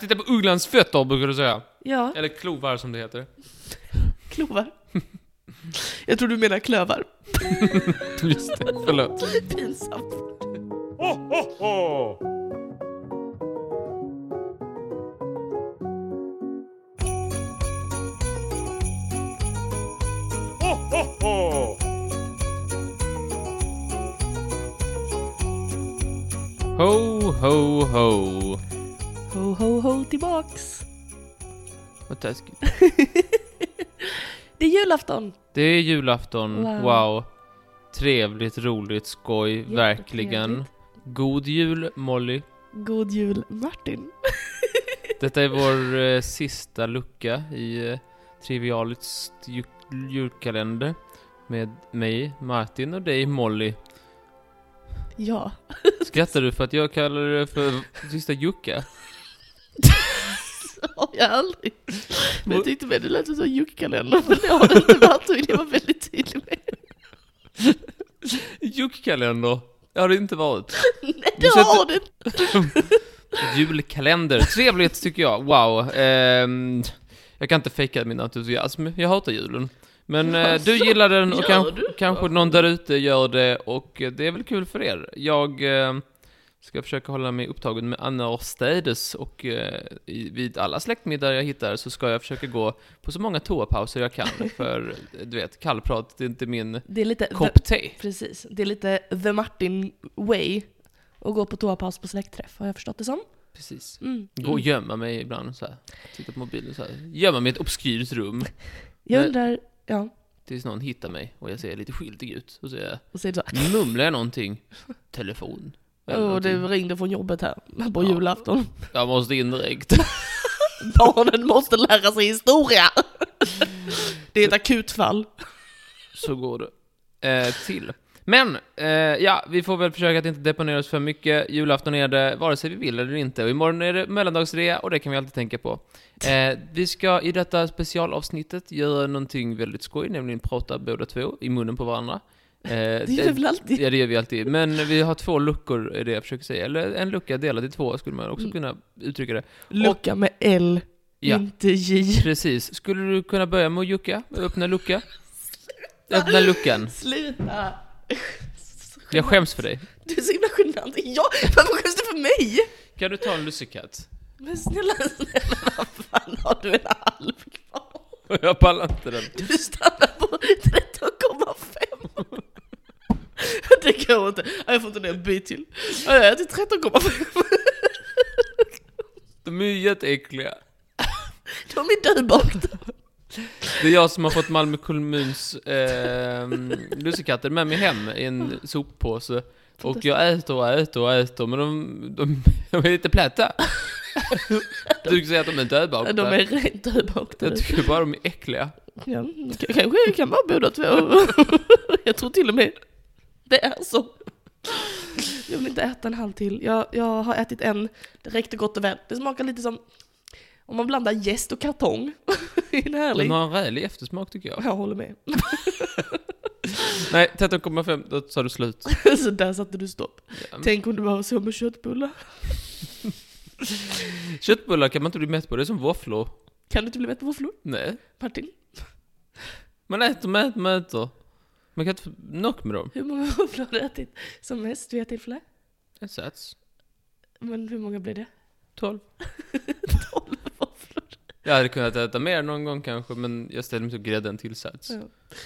Titta på uglans fötter brukar du säga. Ja. Eller klovar som det heter. Klovar? Jag tror du menar klövar. Just det, förlåt. Pinsamt. Oh, oh, oh. Oh, oh, oh. Ho, ho, ho. Ho, ho, ho, tillbaks. Vad taskigt. Det är julafton. Det är julafton, wow. Trevligt, roligt, skoj, verkligen. God jul, Molly. God jul, Martin. Detta är vår sista lucka i Trivialits julkalender. Med mig, Martin, och dig, Molly. Ja. Skrattar du för att jag kallar det för sista jucka? Ja, jag aldrig. Men jag tyckte med det lät som en juckkalender. Men det har det inte varit, och det var väldigt tydlig med. Juckkalender? Det har det inte varit. Nej, det har det inte. Julkalender. Trevligt tycker jag. Wow. Jag kan inte fejka min entusiasm. Jag hatar julen. Men alltså, du gillar den och kanske någon där ute gör det, och det är väl kul för er. Jag ska försöka hålla mig upptagen med annorstädes, och vid alla släktmiddagar jag hittar så ska jag försöka gå på så många toapauser jag kan, för du vet, kallprat, det är inte min, det är lite kopp te. Precis, det är lite the Martin way att gå på toapaus på släktträff, har jag förstått det som. Precis, gå och gömma mig ibland så här. Titta på mobilen så här. Gömma mig i ett obskyrt rum. Jag undrar, ja. Tills någon hittar mig och jag ser lite skyldig ut. Och så mumlar jag någonting. Telefon. Och du ringde från jobbet här på julafton. Jag måste in direkt. Barnen måste lära sig historia. Det är ett akutfall. Så går det till. Men, vi får väl försöka att inte deponera oss för mycket. Julafton är det vare sig vi vill eller inte. Och imorgon är det mellandagsrea, och det kan vi alltid tänka på. Vi ska i detta specialavsnittet göra någonting väldigt skoj, nämligen prata båda två i munnen på varandra. Det gör vi väl alltid? Ja, det gör vi alltid. Men vi har två luckor, är det jag försöker säga. Eller en lucka delad i två, skulle man också kunna uttrycka det. Lucka med L, inte J. Precis. Skulle du kunna börja med att jucka? Öppna lucka? Öppna luckan. Sluta! Jag skäms för dig. Du är så himla genant. Varför skäms du för mig? Kan du ta en lussekatt? Men snälla, vad fan, har du en halv kvar? Jag pallar inte den. Du stannar på 13,5. Det går inte. Jag får inte ner en bit till. Jag är till 13,5. De är ju jätteäckliga. De är dödbakta. Det är jag som har fått Malmö kommuns lussekatter med mig hem i en soppåse. Och jag äter, men de är lite plätta. Du skulle säga att de är dödbakta. De är rent dödbakta. Jag tycker bara de är äckliga. Ja, kanske jag kan vara båda två. Jag tror till och med det är så. Jag vill inte äta en halv till. Jag har ätit en, det räckte gott och väl. Det smakar lite som om man blandar jäst och kartong. Den har en rälig eftersmak tycker jag. Jag håller med. Nej, 13,5, då sa du slut. Så där satte du stopp. Ja. Tänk om du bara så med köttbullar. Köttbullar kan man inte bli mätt på, det är som våfflor. Kan du inte bli mätt på våfflor? Nej. Martin? Man äter, mäter. Man kan inte få nog med dem. Hur många våfflor har du ätit som mest vid ett tillfälle? En sats. Men hur många blir det? 12. 12 våfflor. Jag hade kunnat äta mer någon gång kanske, men jag ställde mig så grädden tillsats. Ja.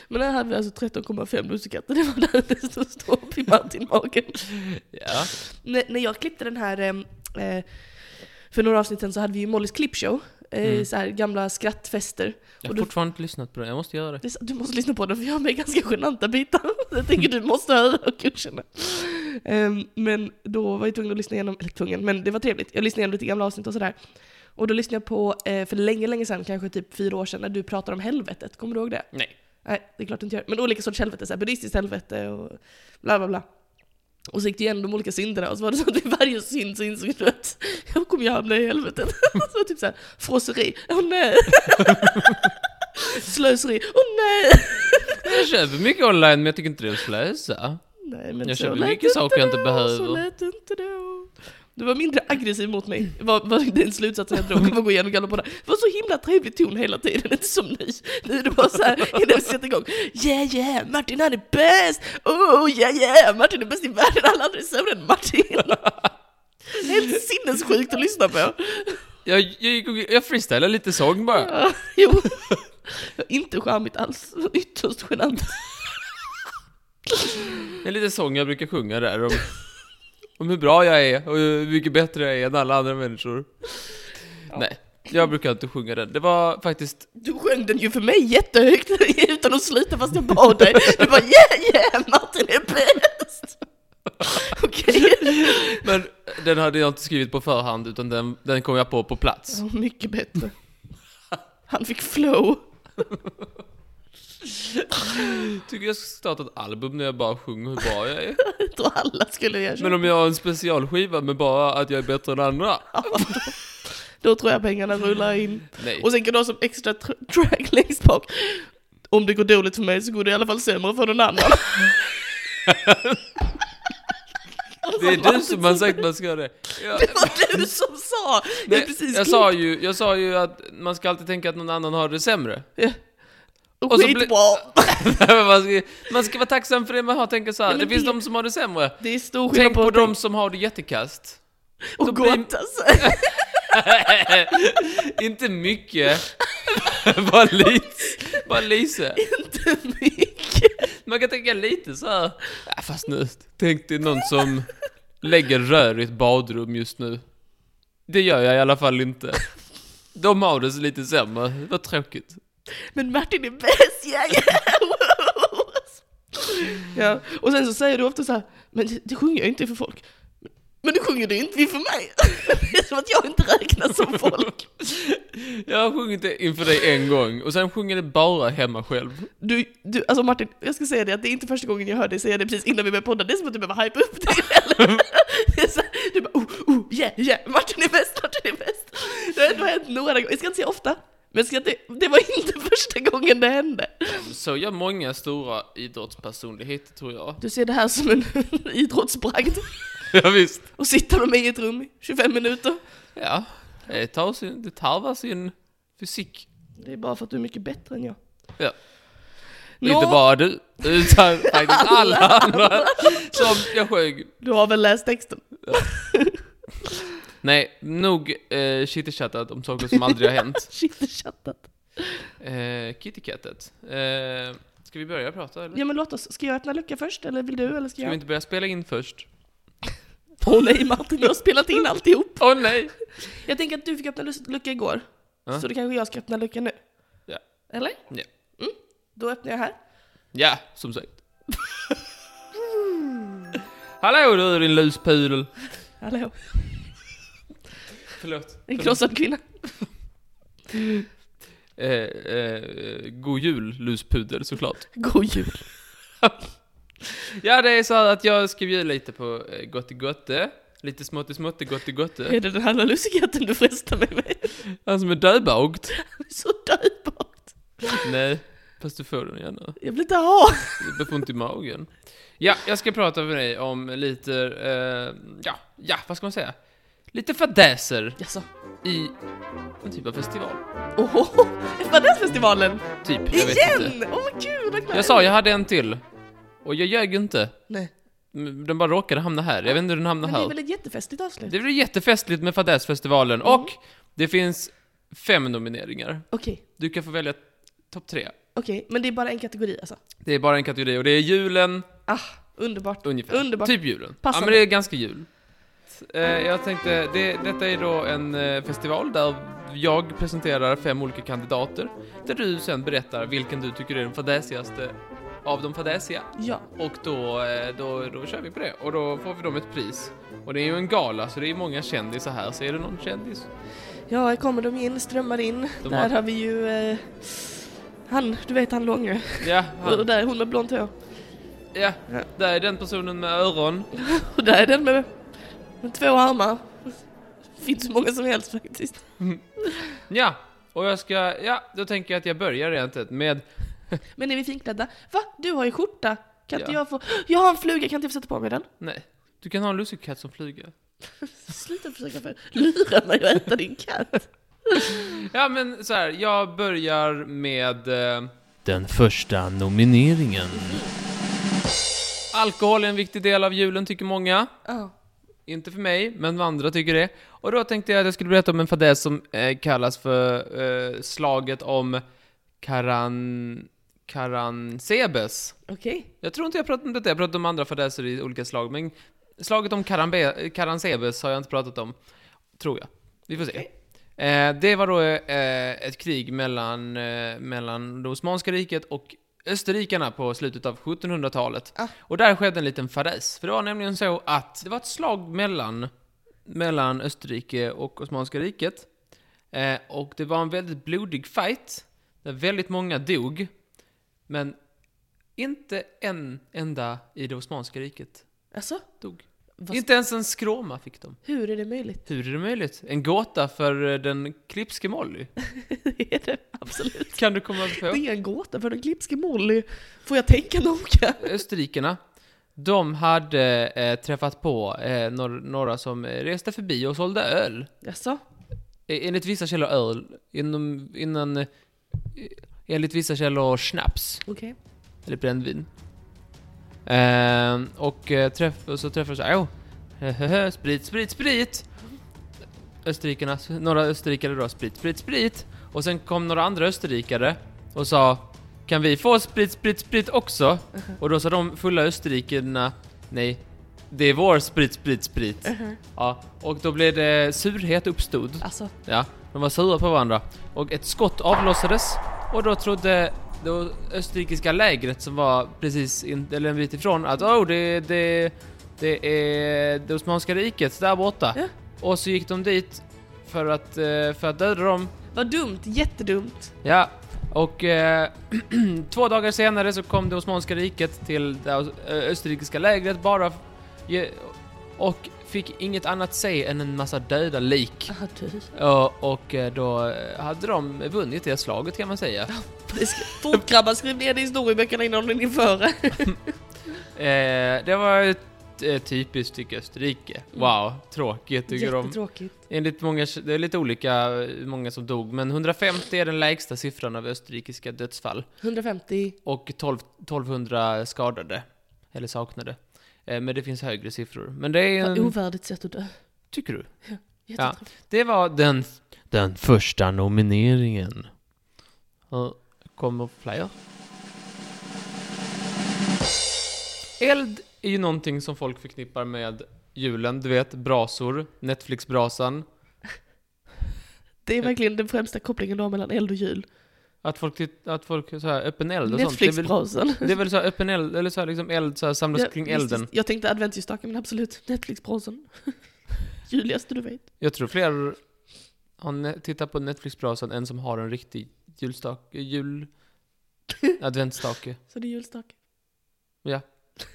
Men där hade vi alltså 13,5 lussekatter. Det var där det stod ståp i Martin-magen. Ja. När jag klippte den här för några avsnitt sedan, så hade vi ju Mollys klippshow. Så här gamla skrattfester. Jag har fortfarande inte lyssnat på det, jag måste göra det. Du måste lyssna på det, för jag har med ganska genanta bitar. Jag tänker du måste höra och känna. Men då var jag tvungen att lyssna igenom, eller tvungen, men det var trevligt. Jag lyssnade igenom lite gamla avsnitt och sådär. Och då lyssnade jag på, för länge sedan, kanske typ 4 år sedan, när du pratade om helvetet. Kommer du ihåg det? Nej, det är klart inte gör. Men olika sorts helvete, så här buddhistiskt helvete och bla bla bla. Och så gick det igenom de olika synderna, och så var det så att vid varje synd så insåg du att jag kommer jag hamna i helvetet. Så var typ såhär, frosseri, åh nej. Slöseri, åh nej. Jag köper mycket online, men jag tycker inte det är att slösa. Nej, men jag köper mycket saker jag inte behöver. Så lät inte det. Du var mindre aggressiv mot mig. Var den slutsatsen jag drog att gå igenom galopporna. Det var så himla trevlig ton hela tiden. Inte som ni. Det var så här innan vi sätter igång. Yeah, yeah, Martin han är bäst. Oh, yeah, yeah, Martin är bäst i världen. Alla andra är sämre än Martin. Helt sinnessjukt att lyssna på. Jag freestylade lite sång bara. Ja, jo. Inte charmigt alls. Ytterst genant. Det är lite sång jag brukar sjunga där om hur bra jag är och hur mycket bättre jag är än alla andra människor. Ja. Nej, jag brukar inte sjunga den. Det var faktiskt... Du sjöng den ju för mig jättehögt utan att sluta fast jag bad dig. Du bara, yeah, yeah, Martin är bäst. Okej. Okay. Men den hade jag inte skrivit på förhand utan den kom jag på plats. Ja, mycket bättre. Han fick flow. Tycker jag ska starta ett album när jag bara sjunger hur bra jag är. Jag tror alla skulle göra så. Men om jag har en specialskiva med bara att jag är bättre än andra, ja, då tror jag pengarna rullar in. Nej. Och sen kan du ha som extra track längst bak. Om det går dåligt för mig så går det i alla fall sämre för den andra. Det är du som har sagt man ska göra det. Det var du som sa. Nej, jag sa ju att man ska alltid tänka att någon annan har det sämre. Ja. Och man ska vara tacksam för det man har, tänka så här. Ja, det finns de som har det sämre. Det är stor skillnad. Tänk på de som har det jättekast. Och gott alltså. Inte mycket. Bara lite. Inte mycket. Man kan tänka lite så här. Ja, fast nu tänkte någon som lägger rör i ett badrum just nu. Det gör jag i alla fall inte. De har det så lite sämre. Vad tråkigt. Men Martin är bäst, ja. Och sen så säger du ofta så här, men det sjunger jag inte för folk. Men det sjunger du inte för mig. Det är som att jag inte räknas som folk. Jag har sjungit det inför dig en gång. Och sen sjunger det bara hemma själv. Alltså Martin, jag ska säga det att det är inte första gången jag hör dig säga det precis innan vi började podda. Det är som att du behöver hype upp dig. Du bara, yeah, Martin är bäst. Det har ändå hänt några gånger. Jag ska inte säga ofta. Men det var inte första gången det hände. Så jag många stora idrottspersonligheter, tror jag. Du ser det här som en idrottsbragd. Ja, visst. Och sitter de i ett rum i 25 minuter. Ja, det tarvar sin fysik. Det är bara för att du är mycket bättre än jag. Ja. Inte bara du, utan faktiskt alla andra som jag sjöng. Du har väl läst texten? Ja. Nej, nog chitterchattat om saker som aldrig har hänt. Chitterchattat. Kittycattet. Ska vi börja prata eller? Ja, men låt oss. Ska jag öppna lucka först eller vill du eller ska jag? Ska vi inte börja spela in först? Åh nej, Martin, du har spelat in alltihop. Åh nej. Jag tänker att du fick öppna lucka igår. Så då kanske jag ska öppna lucka nu. Ja. Eller? Ja. Mm, då öppnar jag här. Ja, som sagt. Hallå du din luspudel. Hallå. Förlåt. En krossad kvinna. God jul, luspudel, såklart. God jul. Ja, det är så att jag ska bjuda lite på gotte. Lite småtte, gotte. Är det den här lusigaten du frestar mig med? Han som är dödbagt. Han är så dödbagt. Nej, fast du får den igen nu. Jag blir inte ha. Det befont i magen. Ja, jag ska prata med dig om lite... vad ska man säga? Lite fadäser i en typ av festival. Åh, fadäsfestivalen? Typ, jag vet inte. Åh, vad kul, vad glad. Jag sa, jag hade en till. Och jag ljög inte. Nej. Den bara råkade hamna här. Jag vet inte hur den hamnade här. Men det är väl ett jättefestligt avslut? Det är jättefestligt med fadäsfestivalen. Mm. Och det finns 5 nomineringar. Okej. Okay. Du kan få välja topp 3. Okej, okay. Men det är bara en kategori alltså? Det är bara en kategori och det är julen. Ah, underbart. Ungefär. Underbart. Typ julen. Passande. Ja, men det är ganska jul. Jag tänkte, detta är då en festival där jag presenterar 5 olika kandidater. Där du sen berättar vilken du tycker är den fadäsigaste av de fadäsiga. Ja. Och då kör vi på det. Och då får vi dem ett pris. Och det är ju en gala så det är många kändisar här. Så är det någon kändis? Ja, kommer de in, strömmar in. Där har vi ju han, du vet han långa. Ja, han. Och där hon med blont hår. Ja, där är den personen med öron. Och där är den med... Men 2 armar. Det finns så många som helst faktiskt. Ja, och jag ska... Ja, då tänker jag att jag börjar egentligen med... Men är vi finklädda? Va? Du har ju skjorta. Kan inte jag få... Jag har en fluga, kan inte jag få sätta på mig den? Nej, du kan ha en lussekatt som flyger. Sluta försöka för lyra mig och äta din katt. Ja, men så här, jag börjar med den första nomineringen. Alkohol är en viktig del av julen, tycker många. Oh. Inte för mig, men andra tycker det. Och då tänkte jag att jag skulle berätta om en fadäs som kallas för slaget om Karansebes. Okej. Okay. Jag tror inte jag pratat om det. Jag pratat om andra fadäser i olika slag. Men slaget om Karansebes har jag inte pratat om. Tror jag. Vi får se. Okay. Det var då ett krig mellan det Osmanska riket och österrikarna på slutet av 1700-talet. Ah. Och där skedde en liten fadäs. För det var nämligen så att det var ett slag mellan Österrike och Osmanska riket. Och det var en väldigt blodig fight. Där väldigt många dog. Men inte en enda i det Osmanska riket dog. Fast inte ens en skråma fick de. Hur är det möjligt? En gåta för den klipske Molly. Det är det, absolut. Kan du komma på? Det är en gåta för den klipske Molly. Får jag tänka noga? Österrikerna, de hade träffat på några som reste förbi och sålde öl. Jaså? Enligt vissa källor öl. Enligt vissa källor snaps. Okej. Eller brännvin. Sprit. Österrikarna, några österrikare då, sprit. Och sen kom några andra österrikare och sa, kan vi få sprit också? Uh-huh. Och då sa de fulla österrikerna, nej, det är vår sprit. Uh-huh. Ja, och då blev det surhet uppstod. Alltså. Ja, de var sura på varandra. Och ett skott avlossades. Och då trodde det österrikiska lägret som var precis eller en bit ifrån att det är det Osmanska riket där borta. Ja. Och så gick de dit för att döda dem. Vad dumt, jättedumt. Ja, och 2 dagar senare så kom det Osmanska riket till det österrikiska lägret bara och fick inget annat se än en massa döda lik. Och då hade de vunnit det slaget, kan man säga. Fotkrabbar, skriv ner det i historieböckerna innan de inför. Det var ett typiskt tycker Österrike. Wow, tråkigt tycker de. Enligt många, det är lite olika många som dog, men 150 är den lägsta siffran av österrikiska dödsfall. 150 och 1200 skadade eller saknade. Men det finns högre siffror. Men det är en ovärdigt sätt att dö. Tycker du? Ja. Det var den första nomineringen. Kommer flyer. Eld är ju någonting som folk förknippar med julen. Du vet, brasor, Netflix-brasan. Det är verkligen den främsta kopplingen då mellan eld och jul. Att folk så här öppen eld och sånt. Netflix-brasan. Det är väl så här öppen eld eller så här liksom eld så här samlas kring elden. Just, jag tänkte adventsljusstaken, men absolut Netflix-brasan. Juligaste du vet. Jag tror fler har tittat på Netflix-brasan än som har en riktig adventsstake. Så det är julstake. Ja.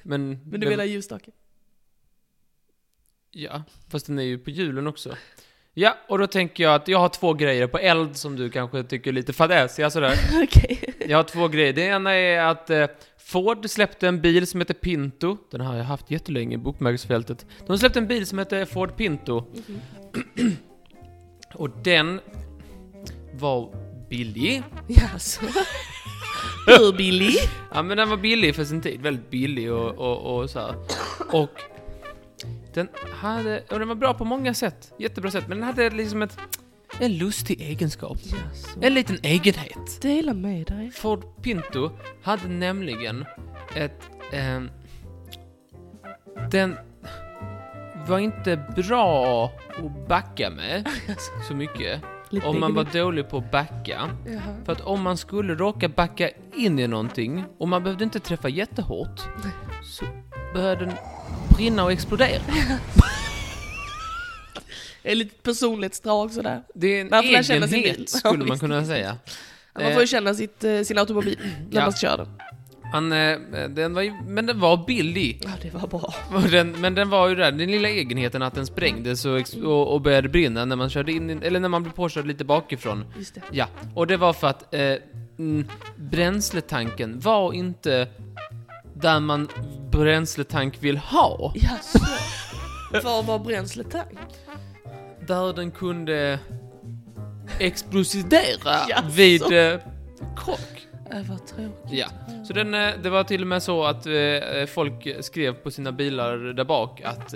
Men du vill ha julstake. Ja, fast den är ju på julen också. Ja, och då tänker jag att jag har 2 grejer på eld som du kanske tycker är lite fadäsiga sådär. Okej. Okay. Jag har 2 grejer. Det ena är att Ford släppte en bil som heter Pinto. Den har jag haft jättelänge i bokmärkesfältet. De släppte en bil som heter Ford Pinto. Mm-hmm. Och den var billig. Yes. Hur billig? Ja, men den var billig för sin tid. Väldigt billig och så här. Och den var bra på många sätt. Jättebra sätt. Men den hade liksom en lustig egenskap. Yes. En liten egenhet. Dela med dig. Ford Pinto hade nämligen den var inte bra att backa med så mycket. Om man var dålig på att backa. Jaha. För att om man skulle råka backa in i någonting och man behövde inte träffa jättehårt så började den brinna och explodera. Det är lite personlighetsdrag sådär. Det är en egenhet skulle man kunna säga. Ja, man får ju känna sin automobil när man kör den. Men den var billig. Ja, det var bra. Men den var ju den lilla egenheten att den sprängdes och började brinna när man körde in eller när man blev påkörd lite bakifrån. Just det. Ja, och det var för att bränsletanken var inte där man bränsletank vill ha. Ja, så. Var var bränsletank? Där den kunde explodera vid krock. Vad tråkigt. Ja. Så den, det var till och med så att folk skrev på sina bilar där bak att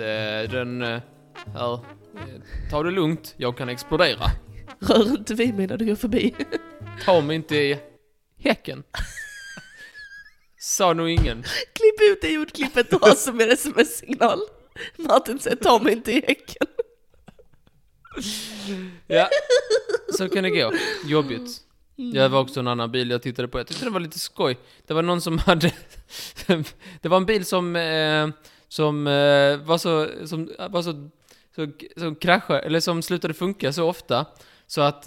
den ta det lugnt, jag kan explodera. Rör inte vid mig när du går förbi. Ta mig inte i häcken. Sa nog ingen. Klipp ut det ljudklippet och ha som är det som en signal. Martin säger ta mig inte i häcken. Ja, så kan det gå. Jobbigt. Jag var också en annan bil jag tittade på. Jag tyckte det var lite skoj. Det var någon som hade det var en bil som kraschade eller som slutade funka så ofta så att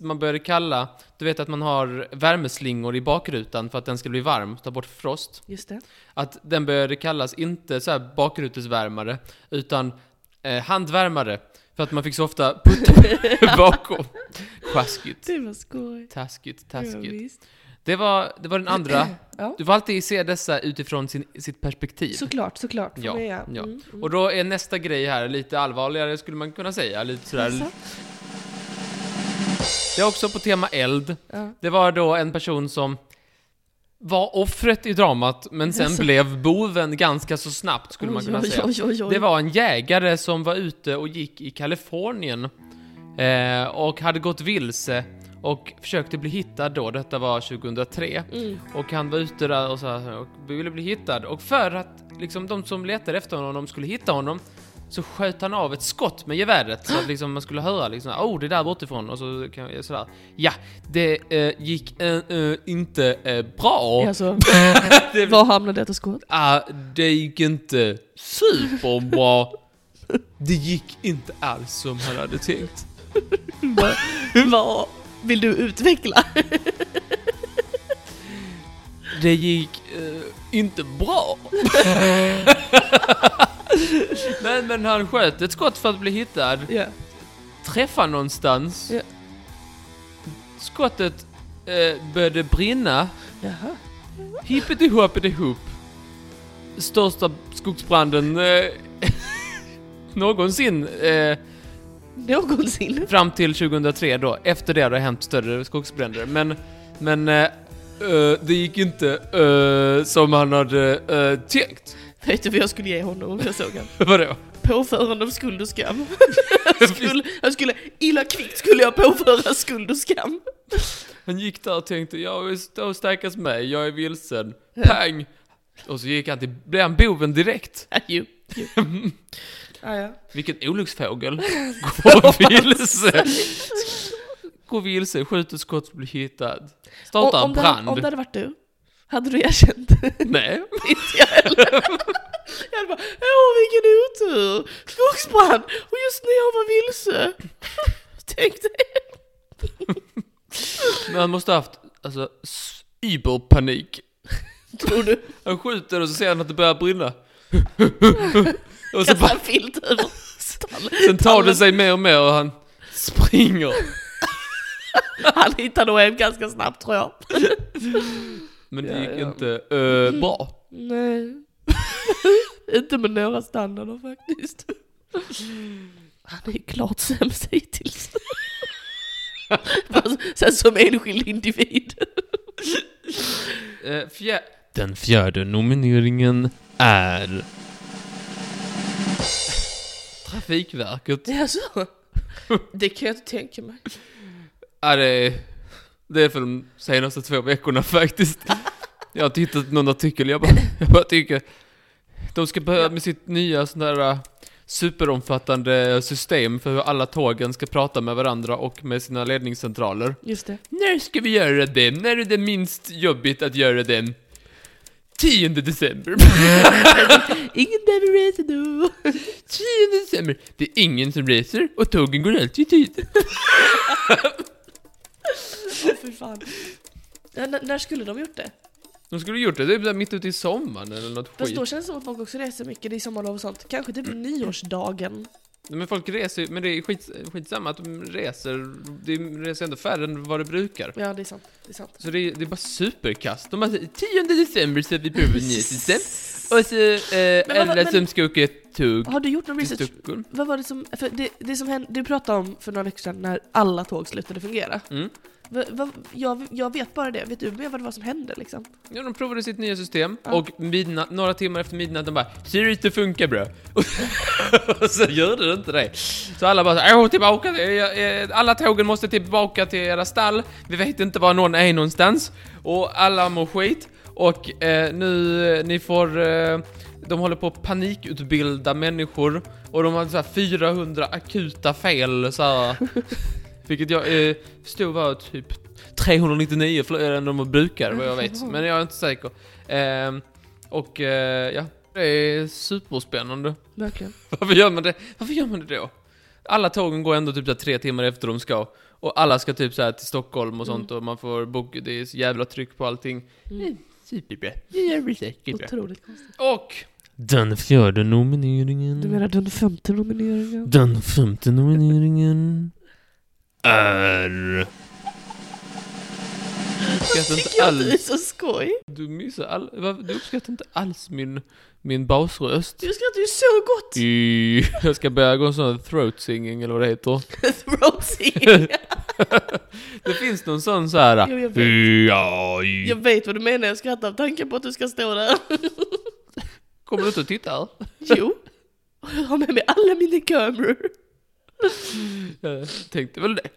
man började kalla, du vet att man har värmeslingor i bakrutan för att den ska bli varm, ta bort frost. Just det. Att den började kallas inte så här bakrutesvärmare utan handvärmare. För att man fick så ofta putta bakom. Sjaskigt. Det var skoj. Taskigt. Ja, det var den andra. Ja. Du får alltid se dessa utifrån sitt perspektiv. Såklart. Ja, mig, ja. Ja. Och då är nästa grej här lite allvarligare skulle man kunna säga. Lite sådär. Det är också på tema eld. Ja. Det var då en person som var offret i dramat men sen blev boven ganska så snabbt skulle man kunna säga. Det var en jägare som var ute och gick i Kalifornien och hade gått vilse och försökte bli hittad då. Detta var 2003 och han var ute där och, så här, och ville bli hittad och för att liksom, de som letade efter honom skulle hitta honom så sköt han av ett skott med geväret så att liksom, man skulle höra liksom, det där bortifrån och så kan sådär. Ja, det gick inte bra. Alltså, var hamnade detta skott? Det gick inte superbra. Det gick inte alls som han hade tänkt. Vad vill du utveckla? Det gick inte bra. Nej, men han sköt ett skott för att bli hittad. Yeah. Träffa någonstans. Yeah. Skottet började brinna. Jaha. Hippet ihop. Största skogsbranden någonsin. Någonsin. Fram till 2003 då. Efter det har det hänt större skogsbränder. Men det gick inte som han hade tänkt. Vet du vad jag skulle ge honom om jag såg honom? Vadå? Påförande av skuld och skam. Jag skulle illa kvickt skulle jag påföra skuld och skam. Han gick där och tänkte, jag vill stå och stärkas mig, jag är vilsen. Pang! Och så gick han till, blev han boven direkt. Jo. Ja. Vilken olycksfågel. Gå vilse, skjut ett skott och bli hittad. Starta en brand. Om det hade varit du. Hade du erkänt? Nej. Inte jag heller. Jag hade bara, vilken otur. Skogsbrand. Och just när jag var vilse. Tänkte jag. Men han måste ha haft iberpanik. Tror du? Han skjuter och så ser han att det börjar brinna. Och så bara filter över stallet. Sen tar det sig mer och han springer. Han hittar nog hem ganska snabbt tror jag. Men det gick inte bra. Nej. Inte med några standarder faktiskt. Han är klart sämst hittills. Sen som enskild individ. Den fjärde nomineringen är Trafikverket. Det är så. Det kan jag inte tänka mig. Det är för de senaste 2 veckorna faktiskt. Jag har tittat någon artikel. Jag bara tycker de ska börja med sitt nya sån där superomfattande system för hur alla tågen ska prata med varandra och med sina ledningscentraler. Just det. När ska vi göra det? När är det minst jobbigt att göra den? 10 december. Ingen behöver resa då. 10 december. Det är ingen som reser och tågen går alltid i tid. För fan. När skulle de gjort det? De skulle gjort det typ mitt ute i sommaren eller något skit. Då känns det som att folk också reser mycket i sommarlov och sånt. Kanske typ nyårsdagen. Men folk reser, men det är skitsamma att de reser. De reser ändå färre än vad det brukar. Ja, det är sant. Så det är bara superkast. De har 10 december så vi behöver 9 december. Och så eller sumskuket-tugg. Har du gjort någon research? Vad var det som, för det som hände, du pratade om för några veckor sedan när alla tåg slutade fungera. Mm. Jag vet bara det. Vet du med vad det var som hände liksom? Ja, de provade sitt nya system och några timmar efter midnatt de bara, ser det inte funkar bra. Och så gör det inte det. Så alla bara så, tillbaka. Alla tågen måste tillbaka till era stall. Vi vet inte var någon är någonstans. Och alla mår skit. Och nu ni får de håller på att panikutbilda människor. Och de har så här 400 akuta fel så här. Vilket jag förstod var typ 399 fler än de brukar, vad jag vet. Men jag är inte säker. Ja, det är superspännande. Verkligen. Varför gör man det då? Alla tågen går ändå typ så 3 timmar efter de ska. Och alla ska typ så här till Stockholm och sånt. Och man får boka, det är så jävla tryck på allting. Mm. Superbra. Otroligt konstigt. Och den 4:e nomineringen. Du menar den 5:e nomineringen? Den 5:e nomineringen. Det är så skoj. Du missar du uppskattar inte alls min basröst. Du skrattar ju så gott. Jag ska börja gå sån throat singing eller vad det heter. Throat singing. Det finns någon sån så här. Jo, jag vet vad du menar. Jag skrattar av tanken på att du ska stå där. Kommer du inte att titta? Jo. Jag har med mig alla mina kameror. Jag tänkte väl det.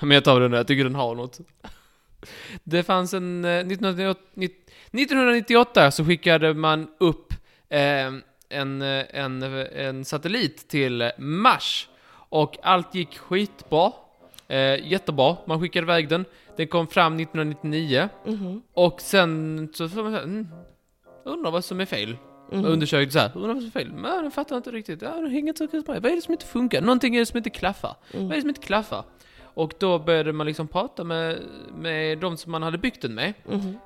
Men jag tar den där, jag tycker den har något. Det fanns en 1998 så skickade man upp en satellit till Mars. Och allt gick skitbra, jättebra, man skickade iväg den. Den kom fram 1999. Och sen så undrar vad som är fel. Undersökt så här, undrar vad som är fel. Men jag fattar inte riktigt, det hänger inte så kul. Vad är det som inte funkar? Någonting är det som inte klaffar. Vad är det som inte klaffar? Och då började man liksom prata med de som man hade byggt den med.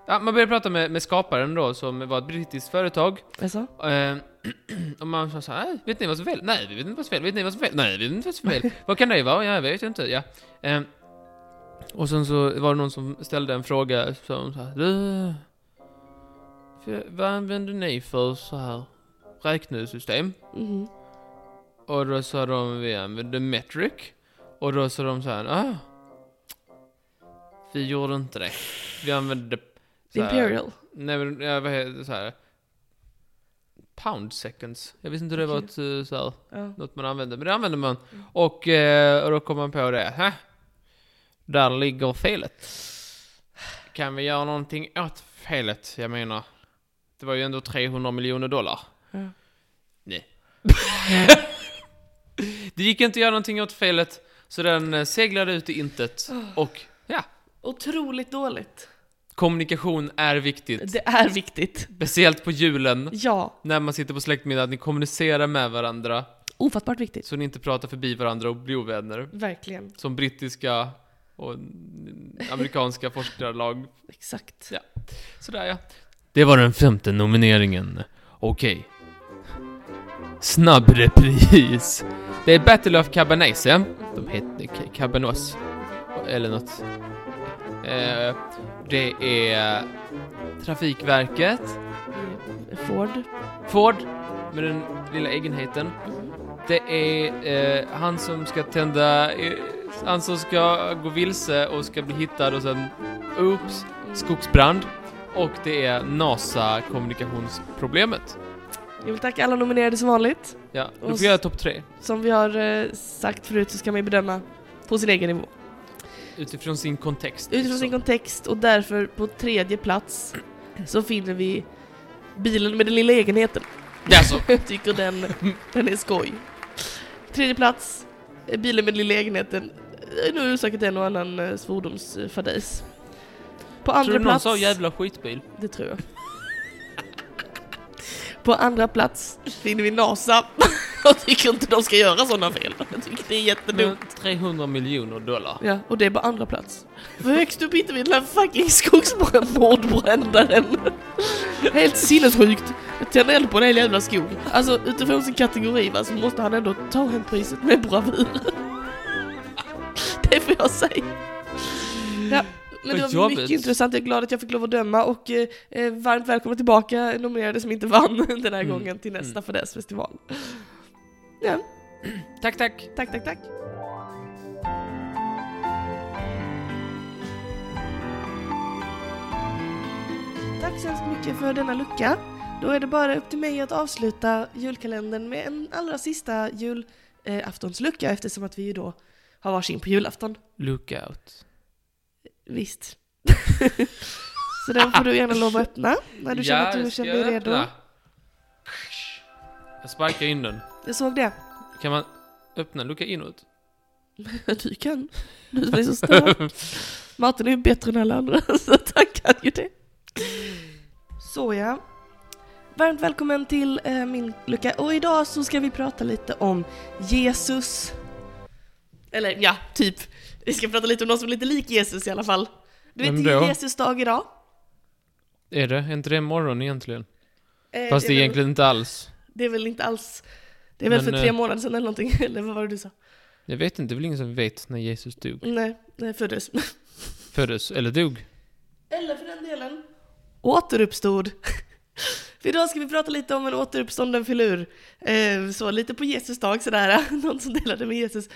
Ja, man började prata med skaparen då, som var ett brittiskt företag. Och man sa så här, vet ni vad som är fel? Nej, vi vet inte vad som är fel. Vet ni vad som är fel? Nej, vi vet inte vad som är fel. Vad kan det vara? Jag vet inte. Ja. Och sen så var det någon som ställde en fråga som så här, vad använder ni för så här räknesystem? Och då sa de, vi använder metric. Och då sa de så här, vi gjorde inte det. Vi använde så här, imperial. Nej, vad heter det så här? Pound seconds. Jag visste inte det var ett, så här, något man använde, men det använde man. Och då kom man på det. Där ligger felet. Kan vi göra någonting åt felet? Jag menar, det var ju ändå $300 miljoner. Nej. Det gick inte att göra någonting åt felet, så den seglade ut i intet. Och ja, otroligt dåligt. Kommunikation är viktigt. Det är viktigt. Speciellt på julen. Ja. När man sitter på släktmiddag, att ni kommunicerar med varandra. Ofattbart viktigt. Så ni inte pratar förbi varandra och blir ovänner. Verkligen. Som brittiska och amerikanska forskarlag. Exakt. Ja. Sådär ja. Det var den 5:e nomineringen. Okej. Snabb repris. Det är Battle of Cabanese. De heter Cabanos eller något. Det är Trafikverket, Ford med den lilla egenheten. Det är han som ska han som ska gå vilse och ska bli hittad och sen oops, skogsbrand. Och det är NASA kommunikationsproblemet. Jag vill tacka alla nominerade som vanligt. Ja, då får vi göra topp 3. Som vi har sagt förut så ska man bedöma på sin egen nivå. Utifrån sin kontext. Och därför på 3:e plats så finner vi bilen med den lilla egenheten. Ja, så. Jag tycker den är skoj. 3:e plats, bilen med den lilla egenheten. Nu är det säkert en och annan svordomsfadäs. På andra tror du plats... någon sa jävla skitbil? Det tror jag. På andra plats finner vi NASA. Jag tycker inte de ska göra sådana fel. Jag tycker det är jättedumt. $300 miljoner. Ja, och det är på andra plats. För högst upp hittar vi den här fucking skogsbrändaren. Helt sinnessjukt. Jag tänder eld på en hel jävla skog. Alltså utifrån sin kategori va, så måste han ändå ta hem priset med bravur. Det får jag säga. Ja. Men det var jobbet. Mycket intressant. Jag är glad att jag fick lov att döma. Och varmt välkomna tillbaka nominerade som inte vann den här gången till nästa för dess festival. Ja. Tack, tack. Tack, tack, tack. Tack så hemskt mycket för denna lucka. Då är det bara upp till mig att avsluta julkalendern med en allra sista julaftonslucka, eftersom att vi ju då har varsin på julafton. Lookout. Visst. Så den får du gärna lova öppna när du känner att du känner dig redo. Jag sparkar in den. Jag såg det. Kan man öppna en lucka inåt? Du kan. Du är så stor. Martin är ju bättre än alla andra, så tackar ju det. Så ja. Varmt välkommen till min lucka. Och idag så ska vi prata lite om Jesus. Eller ja, typ. Vi ska prata lite om någon som är lite lik Jesus i alla fall. Du vet, det är Jesus dag idag. Är det? Är inte det imorgon egentligen? Fast det är egentligen inte alls. Det är väl inte alls. Det är väl för 3 månader sedan eller någonting. Eller vad var det du sa? Jag vet inte. Det är väl ingen som vet när Jesus dog. Nej, föddes. Föddes eller dog. Eller för den delen återuppstod. För idag ska vi prata lite om en återuppstånden filur. Så lite på Jesus dag sådär. Någon som delade med Jesus.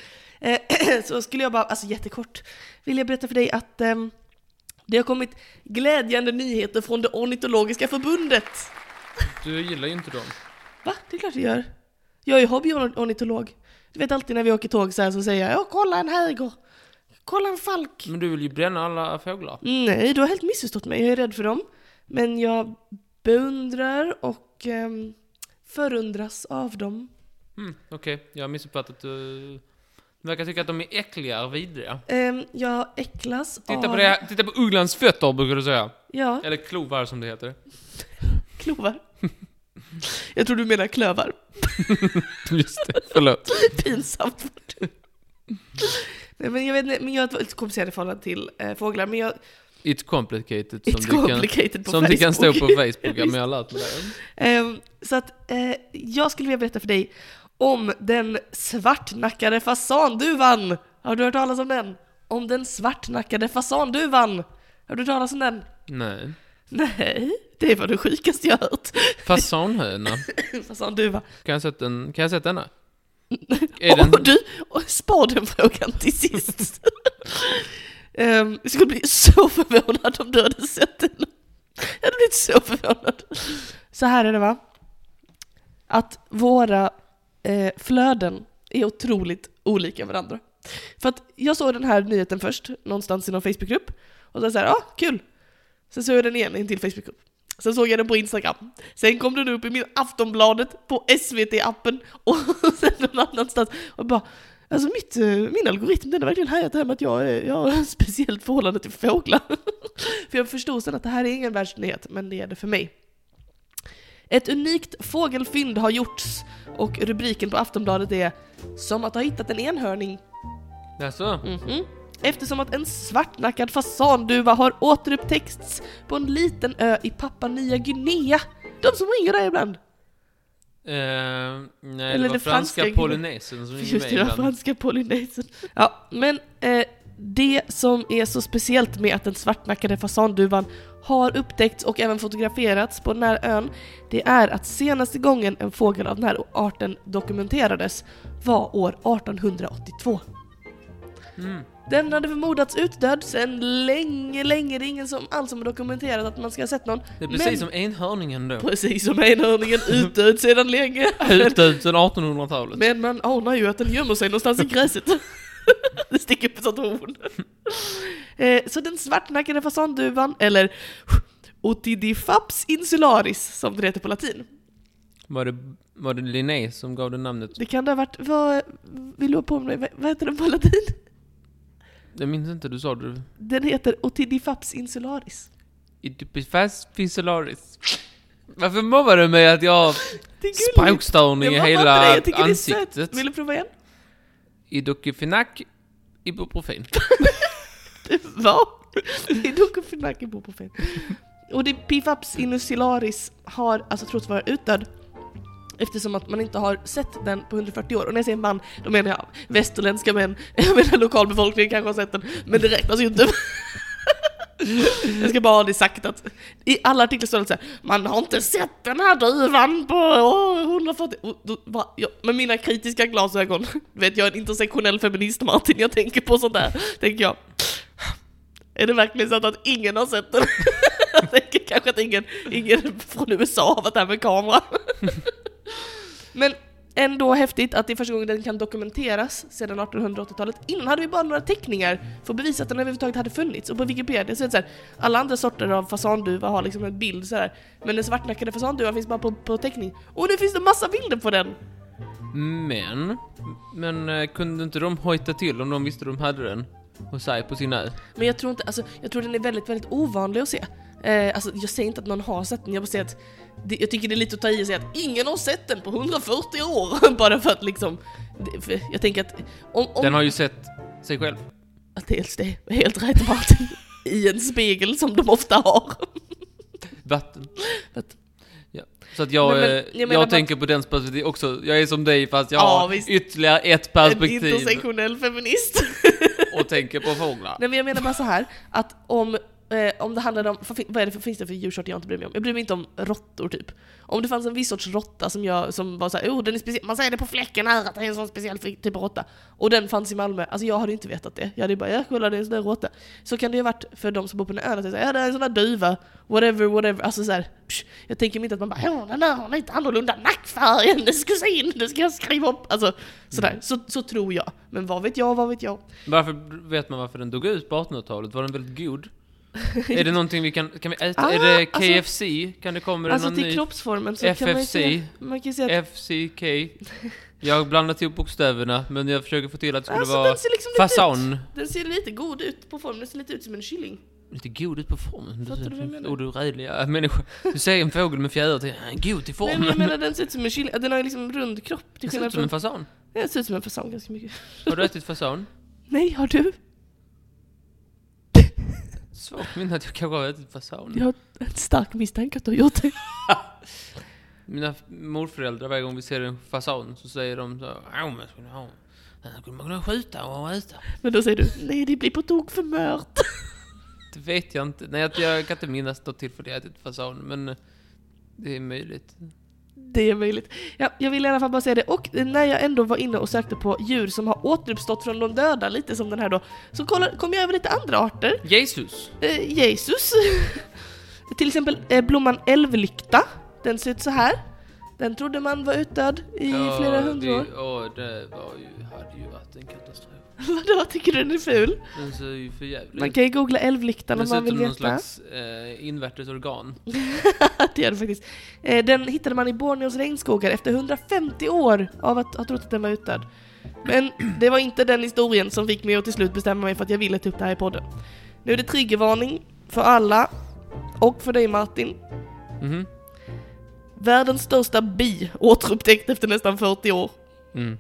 Så skulle jag bara, alltså jättekort, vill jag berätta för dig att det har kommit glädjande nyheter från det ornitologiska förbundet. Du gillar ju inte dem. Va? Det är klart jag gör. Jag är hobbyornitolog. Du vet alltid när vi åker tåg så här så säger jag, kolla en häger. Kolla en falk. Men du vill ju bränna alla fåglar. Nej, du har helt missförstått mig. Jag är rädd för dem. Men jag beundrar och förundras av dem. Okej. Jag har missuppfattat. Du verkar tycka att de är äckliga och vidriga. Jag äcklas av... Titta på uglans fötter brukar du säga. Ja. Eller klovar som det heter. Klovar? Jag tror du menar klövar. Just det, förlåt. Pinsamt. Nej, men jag vet inte, men jag har ett komplicerat förhållande till fåglar, men jag... It's complicated, som du kan stå på Facebook. Ja, med alla så att jag skulle vilja berätta för dig om den svartnackade fasanduvan. Har du hört talas om den? Om den svartnackade fasanduvan. Har du hört talas om den? Nej. Nej, det var det sjukaste jag hört. Fasanhöna. Fasanduva. Kan jag sätta denna? Spar den frågan till sist. Jag skulle bli så förvånad om du hade sett den. Jag hade blivit så förvånad. Så här är det, va? Att våra flöden är otroligt olika varandra. För att jag såg den här nyheten först någonstans i någon Facebookgrupp. Och så här, kul. Sen såg jag den igen i en till Facebookgrupp. Sen såg jag den på Instagram. Sen kom den upp i min Aftonbladet på SVT-appen. Och sen någon annanstans. Och bara... Alltså min algoritm, den är verkligen hajat det här med att jag har en speciellt förhållande till fåglar. För jag förstod sen att det här är ingen världsnyhet, men det är det för mig. Ett unikt fågelfynd har gjorts och rubriken på Aftonbladet är som att ha hittat en enhörning. Jaså? Mm-hmm. Eftersom att en svartnackad fasanduva har återupptäckts på en liten ö i Papua Nya Guinea. De som ringer där ibland. Nej, eller det franska Polynesien som just det, franska Polynesien. Ja, men det som är så speciellt med att den svartnackade fasanduvan har upptäckts och även fotograferats på den här ön, det är att senaste gången en fågel av den här arten dokumenterades var år 1882. Den hade förmodats utdöd sedan länge. Det är ingen som alls som har dokumenterat att man ska ha sett någon. Det är precis som enhörningen då. Precis som enhörningen, utdöd sedan länge. Utdöd sedan 1800-talet. Men man anar ju att den gömmer sig någonstans i gräset. Det sticker upp ett sånt horn. Så den svartnackade fasanduvan, eller Otidiphaps insularis som det heter på latin. Var det Linné som gav det namnet? Det kan det ha varit. Vill du på mig? Vad heter den på latin? Jag minns inte, du sa det. Den heter Otidiphaps insularis. Otidiphaps insularis. Varför mobbar du mig att jag har spokestone i hela ansiktet? Vill du prova igen? Idokifinak ibuprofen. Vad? Idokifinak ibuprofen. Otidiphaps insularis har alltså trots vara utdöd, eftersom att man inte har sett den på 140 år. Och när jag säger man, då menar jag västerländska män. Jag menar lokalbefolkningen kanske har sett den. Men det räknas ju inte. Jag ska bara ha det sagt att i alla artiklar står det så här: man har inte sett den här duvan på 140. Med mina kritiska glasögon, vet jag, en intersektionell feminist, Martin, jag tänker på sånt där. Tänker jag, är det verkligen så att ingen har sett den? Jag tänker kanske att ingen från USA har varit här med kamera. Men ändå häftigt att det är första gången den kan dokumenteras sedan 1880-talet. Innan hade vi bara några teckningar för att bevisa att den överhuvudtaget hade funnits. Och på Wikipedia så är det så här, alla andra sorter av fasanduva har liksom en bild så här. Men den svartnackade fasanduva finns bara på teckning. Och det finns en massa bilder på den. Men kunde inte de hojta till om de visste de hade den? Och säga på sin ö. Men jag tror inte, alltså, jag tror den är väldigt, väldigt ovanlig att se. Alltså, jag säger inte att någon har sett den. Jag bara säger att jag tycker det är lite att ta i och säga att ingen har sett den på 140 år. Bara för att liksom för jag tänker att om den har ju sett sig själv. Att dels det är helt rätt, Martin. I en spegel som de ofta har. Vatten. Ja. Så att jag tänker på den perspektiv också. Jag är som dig fast jag har ytterligare ett perspektiv. En intersektionell feminist. Och tänker på fåglar. Nej, men jag menar bara så här att om det handlade om, vad är det för, finns det för djursort jag inte bryr mig om? Jag bryr mig inte om råttor typ. Om det fanns en viss sorts råtta som var så här, den är speciell, man säger det på fläcken här att det är en sån speciell typ av råtta. Och den fanns i Malmö. Alltså jag hade inte vetat det. Jag hade bara, kolla, det är en sån där råtta. Så kan det ju ha varit för de som bor på den ön att säga, det är en sån där duva, whatever. Alltså så här, jag tänker inte att man bara, den där har lite annorlunda nackfärgen, det ska se in, det ska jag skriva upp. Alltså sådär, så tror jag. Men vad vet jag? Varför vet man varför den dog ut på 1800-talet? Var den väldigt god? Är det någonting vi kan vi äta? Är det KFC? Alltså, kan det komma alltså någon till ny kroppsformen så FFC, kan man kan säga att FCK. Jag blandat ihop bokstäverna, men jag försöker få till att det skulle vara liksom fasan. Den ser lite god ut på formen, den ser lite ut som en kyling. Lite god ut på formen. Fattar du vad jag menar? Du rädliga människor. Du säger en fågel med fjädrar till god i formen. Nej, jag menar den ser ut som en kyling. Den har liksom rund kropp. Den ser ut som en fasan. Den ser ut som en fasan ganska mycket. Har du ätit fasan? Nej, har du? Svårt minne att jag kanske har ätit fasan. Jag har en stark misstanke att du har gjort det. Mina morföräldrar, varje gång vi ser en fasan så säger de så här, den skulle man kunna skjuta och äta. Men då säger du, nej det blir på tok för mört. Det vet jag inte. Nej, jag kan inte minnas något till för det jag ätit fasan, men det är möjligt. Det är möjligt. Ja, jag vill i alla fall bara säga det. Och när jag ändå var inne och sökte på djur som har återuppstått från de döda, lite som den här då, så kom jag över lite andra arter. Jesus. Till exempel blomman älvlykta. Den ser ut så här. Den trodde man var utdöd i flera hundra år. Det hade ju varit en katastrof. Vadå, tycker du den är ful? Den ser ju för jävligt. Man kan ju googla älvlyktan om man vill veta. Den ser ut som någon slags invärtes organ. Det gör det faktiskt. Den hittade man i Borneos regnskogar efter 150 år av att ha trott att den var utdöd. Men det var inte den historien som fick mig att till slut bestämma mig för att jag ville ta upp det här i podden. Nu är det triggervarning för alla och för dig, Martin. Mm-hmm. Världens största bi återupptäckt efter nästan 40 år. Mm.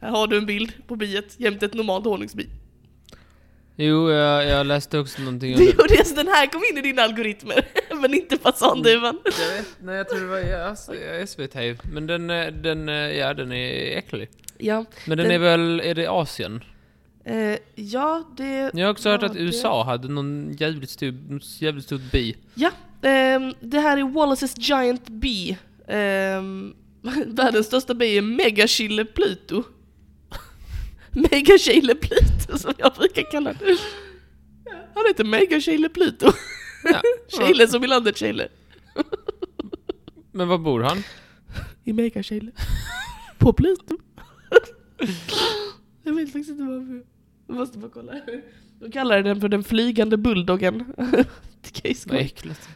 Här har du en bild på biet jämte ett normalt honungsbi. Jo, jag läste också någonting om det. Den här kom in i dina algoritmer, men inte fasanduvan. Nej, jag tror det var SVT. Men den är äcklig. Ja. Men den är väl, är det Asien? Jag har också hört att USA hade någon jävligt stor bi. Ja, det här är Wallace's giant bi. Världens största bi är Megachile pluto. Megachile pluto som jag brukar kalla det. Han heter Megachile pluto. Ja. Chile som i landet Chile. Men var bor han? I Megachile. På Pluto. Jag vet faktiskt inte varför. Jag måste bara kolla. De kallar den för den flygande bulldoggen. Vad äckligt.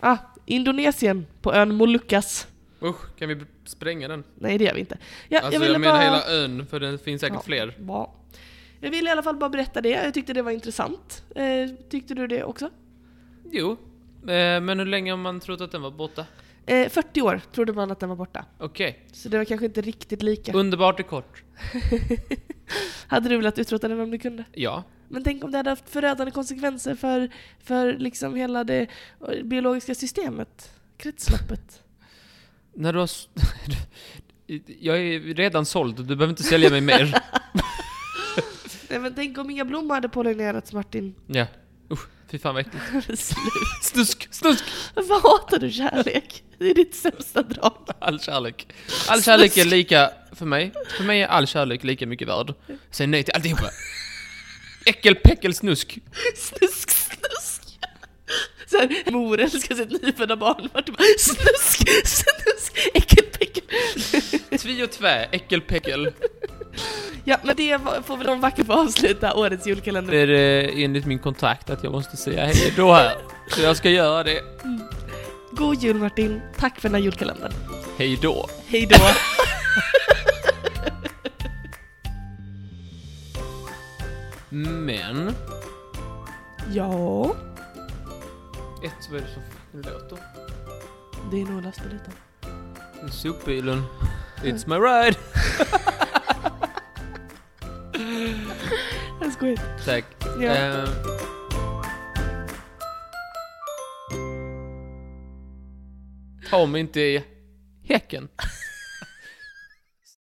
Ja. Indonesien på ön Moluccas. Kan vi spränga den? Nej, det gör vi inte. Jag menar hela ön, för det finns säkert fler. Bra. Jag ville i alla fall bara berätta det. Jag tyckte det var intressant. Tyckte du det också? Jo, men hur länge har man trott att den var borta? 40 år trodde man att den var borta. Okej. Så det var kanske inte riktigt lika. Underbart och kort. Hade du velat utrota den om du kunde? Ja. Men tänk om det hade haft förödande konsekvenser för liksom hela det biologiska systemet, kretsloppet. När du har... Jag är redan såld, du behöver inte sälja mig mer. Men tänk om inga blommor hade pollinerats, Martin. Ja. Usch, fy fan vad äckligt. Snusk. Vad hatar du kärlek? Det är ditt sämsta drag. All kärlek är lika för mig. För mig är all kärlek lika mycket värd. Säg nej till alltihopa. Äckelpäckelsnusk. Snusk. Såhär, mor älskar sitt nyfödda barn. Snusk. Äckelpäckel. Tvi och tvä, äckelpäckel. Ja, men det får väl de vackert få avsluta årets julkalender. Det är enligt min kontakt att jag måste säga hej då här. Så jag ska göra det. God jul, Martin. Tack för den här julkalendern. Hej då. Hej då. Men. Ja. Ett, vad är det som låter? Det är nog lastbiliten. Sopbilen. It's my ride. That's good. Tack. Yeah. Ta mig inte i häcken.